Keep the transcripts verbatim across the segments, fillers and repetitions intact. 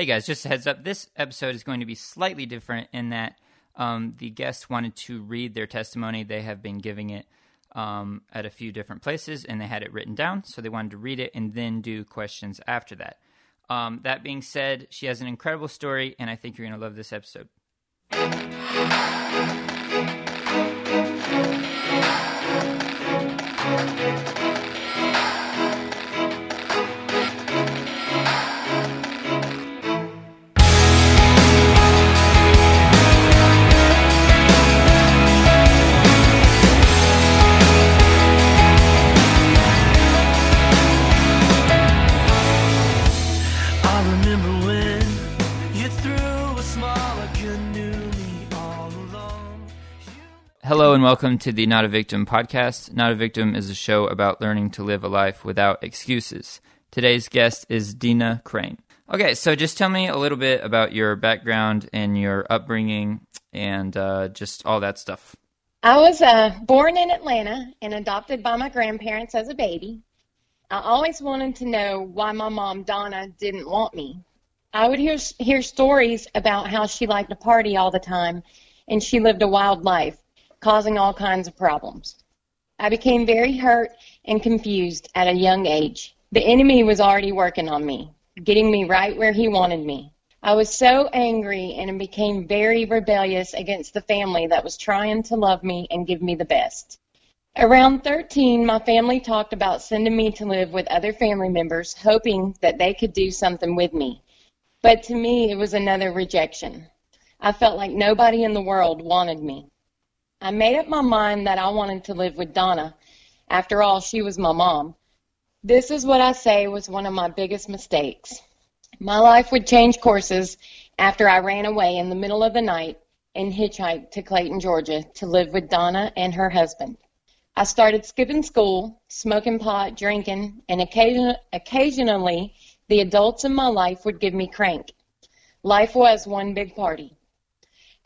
Hey guys, just a heads up, this episode is going to be slightly different in that um, the guests wanted to read their testimony. They have been giving it um, at a few different places, and they had it written down, so they wanted to read it and then do questions after that. Um, that being said, she has an incredible story, and I think you're going to love this episode. Hello and welcome to the Not A Victim podcast. Not A Victim is a show about learning to live a life without excuses. Today's guest is Dena Crane. Okay, so just tell me a little bit about your background and your upbringing and uh, just all that stuff. I was uh, born in Atlanta and adopted by my grandparents as a baby. I always wanted to know why my mom, Donna, didn't want me. I would hear, hear stories about how she liked to party all the time and she lived a wild life, causing all kinds of problems. I became very hurt and confused at a young age. The enemy was already working on me, getting me right where he wanted me. I was so angry and became very rebellious against the family that was trying to love me and give me the best. Around thirteen, my family talked about sending me to live with other family members, hoping that they could do something with me. But to me, it was another rejection. I felt like nobody in the world wanted me. I made up my mind that I wanted to live with Donna. After all, she was my mom. This is what I say was one of my biggest mistakes. My life would change courses after I ran away in the middle of the night and hitchhiked to Clayton, Georgia to live with Donna and her husband. I started skipping school, smoking pot, drinking, and occasion- occasionally the adults in my life would give me crank. Life was one big party.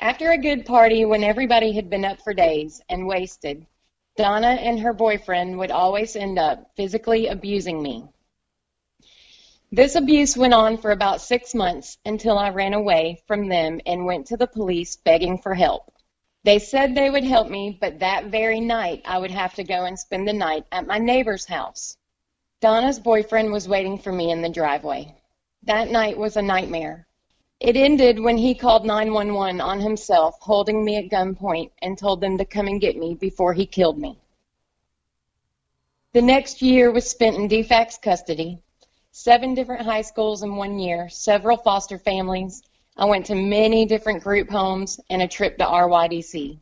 After a good party, when everybody had been up for days and wasted, Donna and her boyfriend would always end up physically abusing me. This abuse went on for about six months until I ran away from them and went to the police begging for help. They said they would help me, but that very night I would have to go and spend the night at my neighbor's house. Donna's boyfriend was waiting for me in the driveway. That night was a nightmare. It ended when he called nine one one on himself, holding me at gunpoint, and told them to come and get me before he killed me. The next year was spent in D FAC's custody, seven different high schools in one year, several foster families. I went to many different group homes and a trip to R Y D C.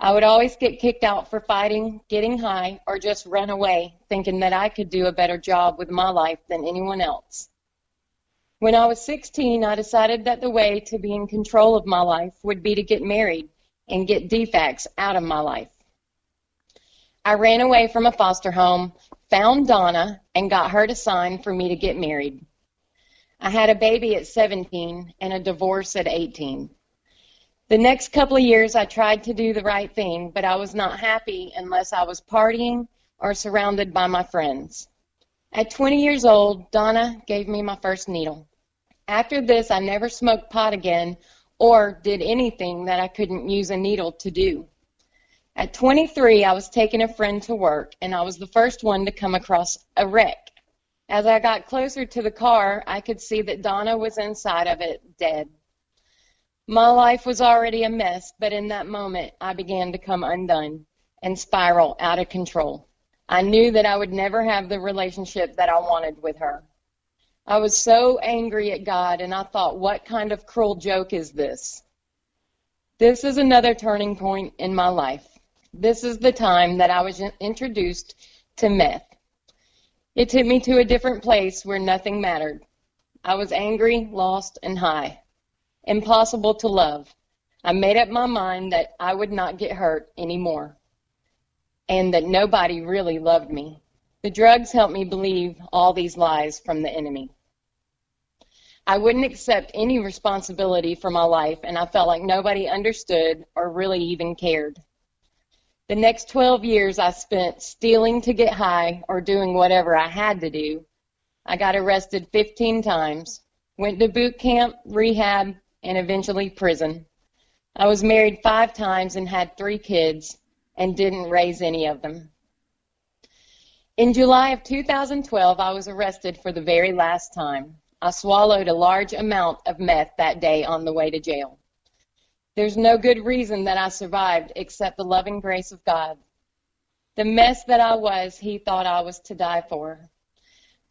I would always get kicked out for fighting, getting high, or just run away, thinking that I could do a better job with my life than anyone else. When I was sixteen, I decided that the way to be in control of my life would be to get married and get D FACs out of my life. I ran away from a foster home, found Donna, and got her to sign for me to get married. I had a baby at seventeen and a divorce at eighteen. The next couple of years, I tried to do the right thing, but I was not happy unless I was partying or surrounded by my friends. At twenty years old, Donna gave me my first needle. After this, I never smoked pot again or did anything that I couldn't use a needle to do. At twenty-three, I was taking a friend to work, and I was the first one to come across a wreck. As I got closer to the car, I could see that Donna was inside of it, dead. My life was already a mess, but in that moment, I began to come undone and spiral out of control. I knew that I would never have the relationship that I wanted with her. I was so angry at God, and I thought, what kind of cruel joke is this? This is another turning point in my life. This is the time that I was introduced to meth. It took me to a different place where nothing mattered. I was angry, lost, and high. Impossible to love. I made up my mind that I would not get hurt anymore, and that nobody really loved me. The drugs helped me believe all these lies from the enemy. I wouldn't accept any responsibility for my life, and I felt like nobody understood or really even cared. The next twelve years I spent stealing to get high or doing whatever I had to do. I got arrested fifteen times, went to boot camp, rehab, and eventually prison. I was married five times and had three kids and didn't raise any of them. In July of two thousand twelve, I was arrested for the very last time. I swallowed a large amount of meth that day on the way to jail. There's no good reason that I survived except the loving grace of God. The mess that I was, he thought I was to die for.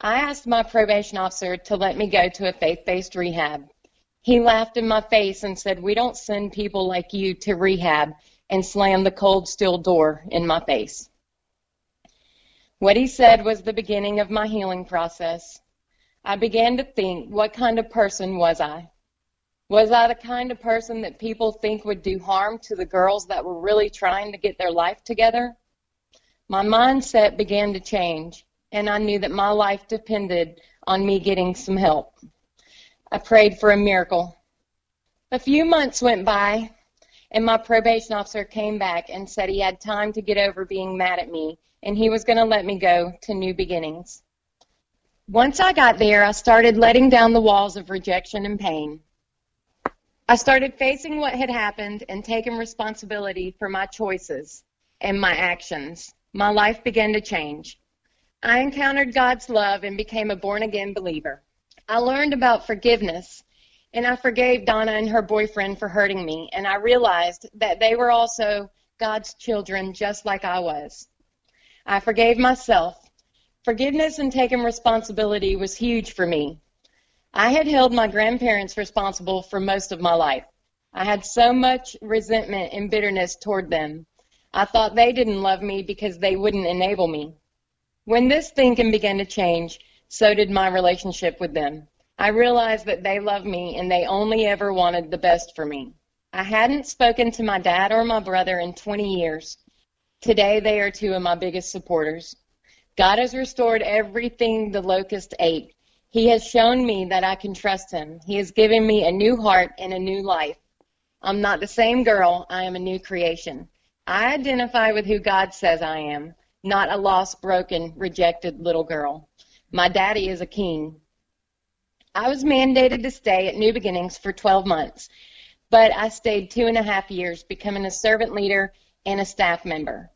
I asked my probation officer to let me go to a faith-based rehab. He laughed in my face and said, "We don't send people like you to rehab," and slammed the cold steel door in my face. What he said was the beginning of my healing process. I began to think, what kind of person was I? Was I the kind of person that people think would do harm to the girls that were really trying to get their life together? My mindset began to change, and I knew that my life depended on me getting some help. I prayed for a miracle. A few months went by, and my probation officer came back and said he had time to get over being mad at me, and he was going to let me go to New Beginnings. Once I got there, I started letting down the walls of rejection and pain. I started facing what had happened and taking responsibility for my choices and my actions. My life began to change. I encountered God's love and became a born-again believer. I learned about forgiveness, and I forgave Donna and her boyfriend for hurting me, and I realized that they were also God's children just like I was. I forgave myself. Forgiveness and taking responsibility was huge for me. I had held my grandparents responsible for most of my life. I had so much resentment and bitterness toward them. I thought they didn't love me because they wouldn't enable me. When this thinking began to change, so did my relationship with them. I realized that they loved me and they only ever wanted the best for me. I hadn't spoken to my dad or my brother in twenty years. Today they are two of my biggest supporters. God has restored everything the locust ate. He has shown me that I can trust him. He has given me a new heart and a new life. I'm not the same girl. I am a new creation. I identify with who God says I am, not a lost, broken, rejected little girl. My daddy is a king. I was mandated to stay at New Beginnings for twelve months, but I stayed two and a half years, becoming a servant leader and a staff member.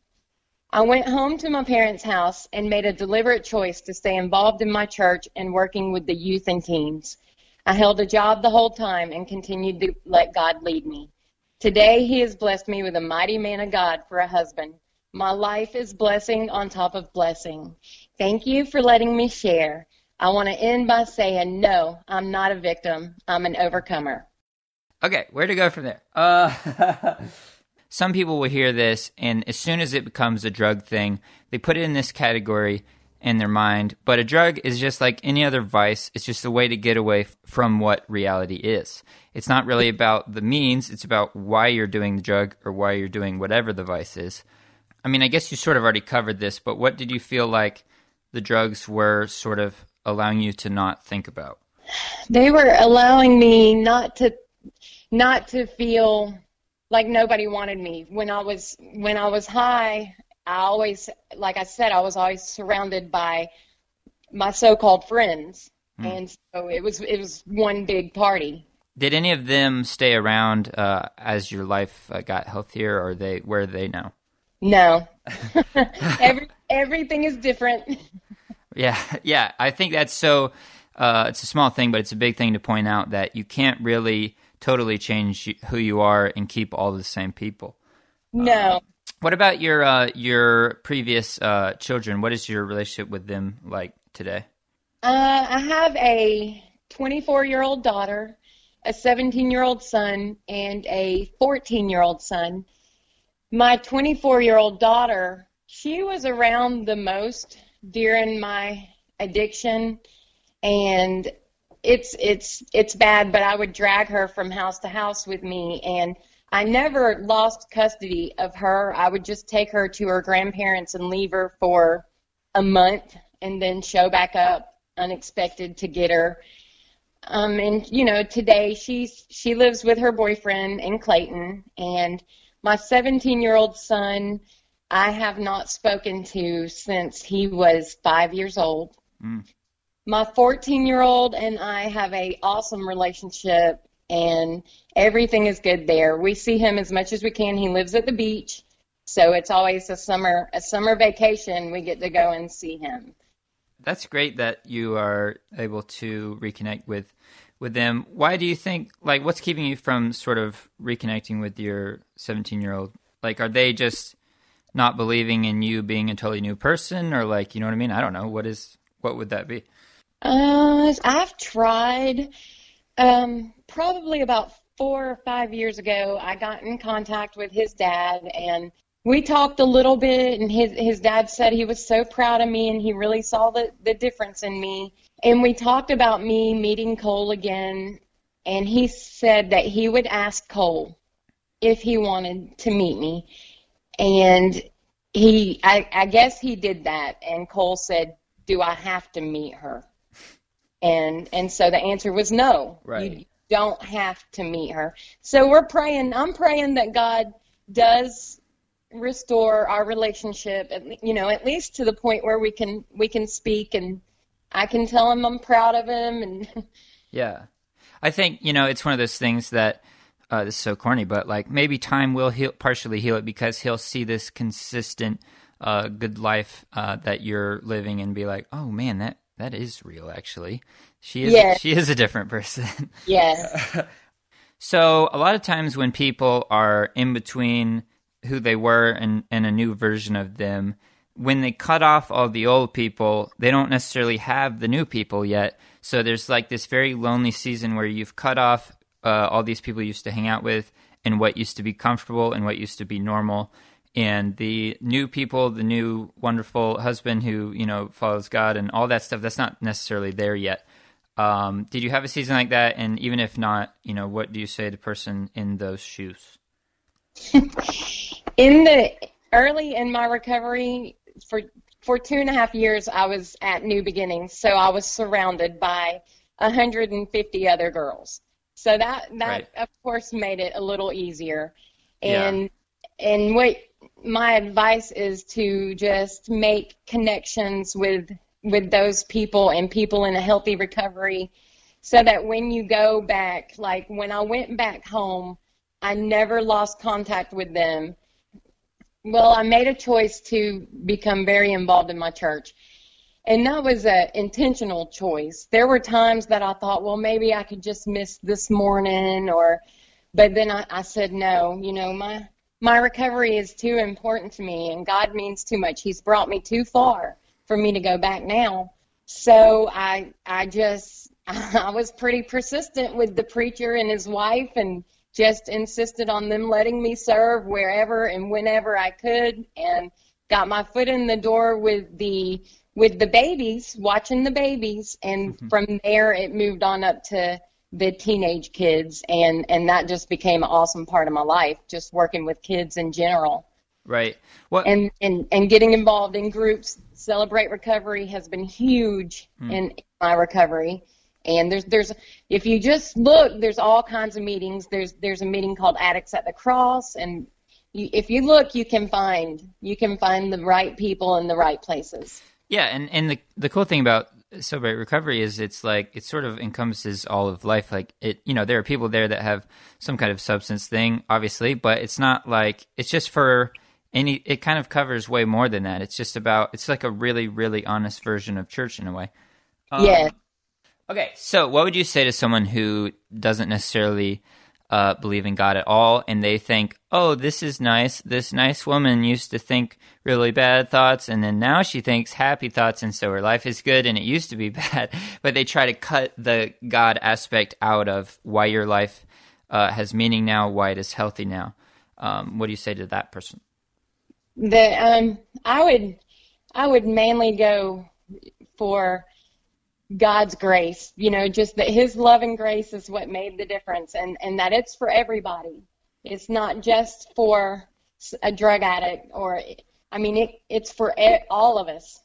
I went home to my parents' house and made a deliberate choice to stay involved in my church and working with the youth and teens. I held a job the whole time and continued to let God lead me. Today, he has blessed me with a mighty man of God for a husband. My life is blessing on top of blessing. Thank you for letting me share. I want to end by saying, no, I'm not a victim. I'm an overcomer. Okay, where to go from there? Uh, some people will hear this, and as soon as it becomes a drug thing, they put it in this category in their mind. But a drug is just like any other vice. It's just a way to get away from what reality is. It's not really about the means. It's about why you're doing the drug or why you're doing whatever the vice is. I mean, I guess you sort of already covered this, but what did you feel like the drugs were sort of allowing you to not think about? They were allowing me not to not to feel like nobody wanted me. When I was when I was high, I always, like I said, I was always surrounded by my so-called friends, mm. and so it was it was one big party. Did any of them stay around uh, as your life uh, got healthier, or they where are they now? No. Every, everything is different. Yeah, yeah. I think that's so, uh, it's a small thing, but it's a big thing to point out that you can't really totally change who you are and keep all the same people. No. Uh, what about your uh, your previous uh, children? What is your relationship with them like today? Uh, I have a twenty-four-year-old daughter, a seventeen-year-old son, and a fourteen-year-old son. My twenty-four-year-old daughter, she was around the most during my addiction, and it's it's it's bad, but I would drag her from house to house with me, and I never lost custody of her. I would just take her to her grandparents and leave her for a month and then show back up unexpected to get her. Um, and, you know, today she, she lives with her boyfriend in Clayton, and my seventeen-year-old son, I have not spoken to since he was five years old. Mm. my fourteen-year-old and I have an awesome relationship, and everything is good there. We see him as much as we can. He lives at the beach, so it's always a summer a summer vacation. We get to go and see him. That's great that you are able to reconnect with with them. Why do you think, like, what's keeping you from sort of reconnecting with your seventeen-year-old? Like, are they just not believing in you being a totally new person, or, like, you know what I mean? I don't know. What is what would that be? Uh, I've tried. Um, probably about four or five years ago, I got in contact with his dad, and we talked a little bit, and his, his dad said he was so proud of me, and he really saw the, the difference in me. And we talked about me meeting Cole again, and he said that he would ask Cole if he wanted to meet me. And he, I, I guess he did that, and Cole said, "Do I have to meet her?" And and so the answer was no. Right. You don't have to meet her. So we're praying. I'm praying that God does restore our relationship, you know, at least to the point where we can we can speak, and I can tell him I'm proud of him. And yeah, I think, you know, it's one of those things that uh, this is so corny, but, like, maybe time will heal, partially heal it, because he'll see this consistent uh, good life uh, that you're living and be like, oh man, that. That is real, actually. She is yes. She is a different person. Yes. So a lot of times when people are in between who they were and, and a new version of them, when they cut off all the old people, they don't necessarily have the new people yet. So there's, like, this very lonely season where you've cut off uh, all these people you used to hang out with and what used to be comfortable and what used to be normal. And the new people, the new wonderful husband who, you know, follows God and all that stuff, that's not necessarily there yet. Um, did you have a season like that? And even if not, you know, what do you say to the person in those shoes? In the early in my recovery, for for two and a half years, I was at New Beginnings. So I was surrounded by one hundred fifty other girls. So that, that right. of course, made it a little easier. And yeah. and what... my advice is to just make connections with with those people and people in a healthy recovery, so that when you go back, like when I went back home, I never lost contact with them. Well, I made a choice to become very involved in my church, and that was an intentional choice. There were times that I thought, well, maybe I could just miss this morning, or, but then I, I said, no, you know, my My recovery is too important to me, and God means too much. He's brought me too far for me to go back now. So I I just, I was pretty persistent with the preacher and his wife, and just insisted on them letting me serve wherever and whenever I could, and got my foot in the door with the, with the babies, watching the babies, and mm-hmm. from there it moved on up to the teenage kids, and, and that just became an awesome part of my life, just working with kids in general. Right. What and and, and getting involved in groups. Celebrate Recovery has been huge hmm. in, in my recovery. And there's there's if you just look, there's all kinds of meetings. There's there's a meeting called Addicts at the Cross, and you, if you look, you can find you can find the right people in the right places. Yeah, and, and the the cool thing about Celebrate Recovery is it's like it sort of encompasses all of life. Like, it, you know, there are people there that have some kind of substance thing, obviously, but it's not like it's just for any. It kind of covers way more than that. It's just about it's like a really, really honest version of church in a way. Um, yeah. Okay, so what would you say to someone who doesn't necessarily uh, believe in God at all, and they think, "Oh, this is nice. This nice woman used to think really bad thoughts, and then now she thinks happy thoughts, and so her life is good, and it used to be bad." But they try to cut the God aspect out of why your life uh, has meaning now, why it is healthy now. Um, what do you say to that person? The um, I would, I would mainly go for God's grace. You know, just that His love and grace is what made the difference, and and that it's for everybody. It's not just for a drug addict, or, I mean, it, it's for all of us.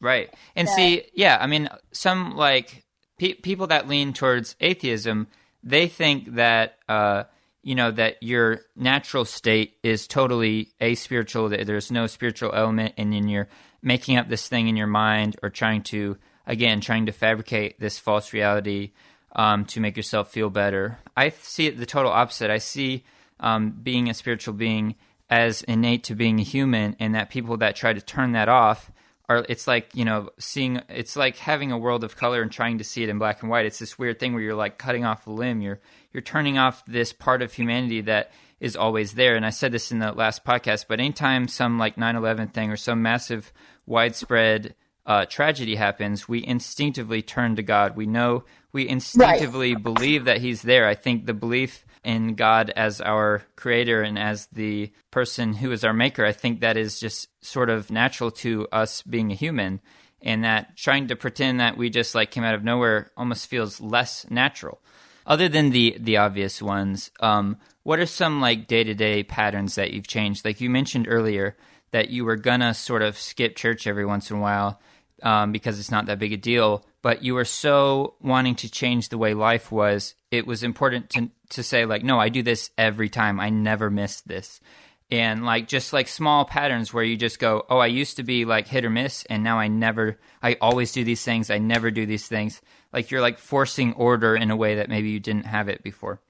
Right. And so, see, yeah, I mean, some, like, pe- people that lean towards atheism, they think that, uh, you know, that your natural state is totally aspiritual, that there's no spiritual element, and then you're making up this thing in your mind or trying to again, trying to fabricate this false reality um, to make yourself feel better. I see it the total opposite. I see um, being a spiritual being as innate to being a human, and that people that try to turn that off are, it's like, you know, seeing, it's like having a world of color and trying to see it in black and white. It's this weird thing where you're like cutting off a limb. You're, you're turning off this part of humanity that is always there. And I said this in the last podcast, but anytime some like nine eleven thing or some massive widespread uh, tragedy happens, we instinctively turn to God. We know, we instinctively right. believe that he's there. I think the belief in God as our creator and as the person who is our maker, I think that is just sort of natural to us being a human, and that trying to pretend that we just like came out of nowhere almost feels less natural. Other than the, the obvious ones, um, what are some like day-to-day patterns that you've changed? Like you mentioned earlier that you were gonna sort of skip church every once in a while um, because it's not that big a deal, but you were so wanting to change the way life was, it was important to to say like, no, I do this every time. I never miss this. And like just like small patterns where you just go, oh, I used to be like hit or miss, and now I never, I always do these things. I never do these things. Like you're like forcing order in a way that maybe you didn't have it before.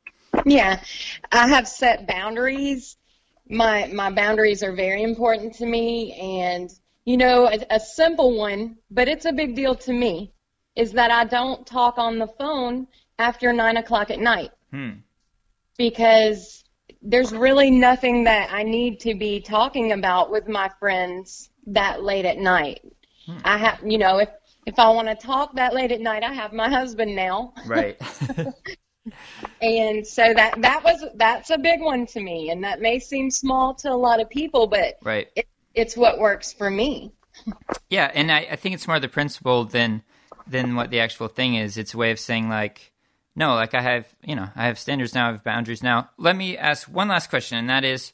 Yeah, I have set boundaries. My my boundaries are very important to me. And, you know, a, a simple one, but it's a big deal to me, is that I don't talk on the phone after nine o'clock at night. Hmm. Because there's really nothing that I need to be talking about with my friends that late at night. Hmm. I have, you know, if, if I want to talk that late at night, I have my husband now. Right. And so that, that was, that's a big one to me. And that may seem small to a lot of people, but right. it, it's what works for me. Yeah. And I, I think it's more the principle than, than what the actual thing is. It's a way of saying like, no, like I have, you know, I have standards now, I have boundaries now. Let me ask one last question, and that is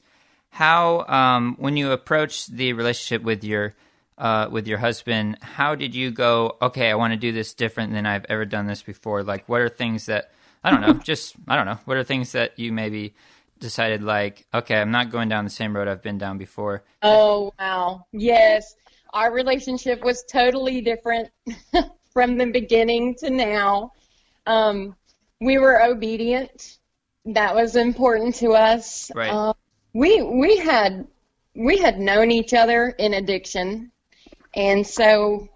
how, um, when you approach the relationship with your, uh, with your husband, how did you go, okay, I want to do this different than I've ever done this before? Like, what are things that, I don't know, just, I don't know, what are things that you maybe decided like, okay, I'm not going down the same road I've been down before? Oh, wow. Yes. Our relationship was totally different from the beginning to now. Um, We were obedient. That was important to us. Right. Um, we we had we had known each other in addiction, and so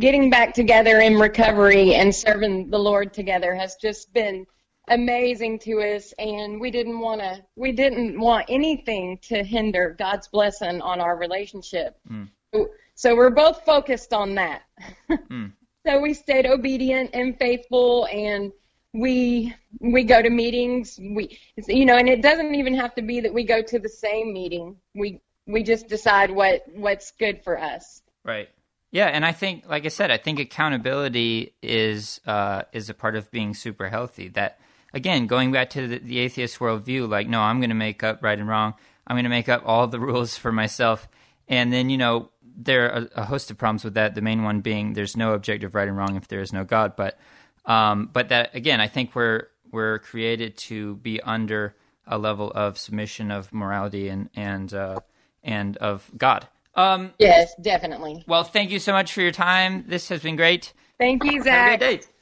getting back together in recovery and serving the Lord together has just been amazing to us. And we didn't want to we didn't want anything to hinder God's blessing on our relationship. Mm. So, so we're both focused on that. Mm. So we stayed obedient and faithful, and We we go to meetings, we you know, and it doesn't even have to be that we go to the same meeting. We we just decide what, what's good for us. Right. Yeah, and I think, like I said, I think accountability is uh, is a part of being super healthy. That, again, going back to the, the atheist worldview, like, no, I'm going to make up right and wrong. I'm going to make up all the rules for myself. And then, you know, there are a host of problems with that, the main one being there's no objective right and wrong if there is no God. But Um, but that, again, I think we're we're created to be under a level of submission of morality and and uh, and of God. Um, yes, definitely. Well, thank you so much for your time. This has been great. Thank you, Zach. Have a great day.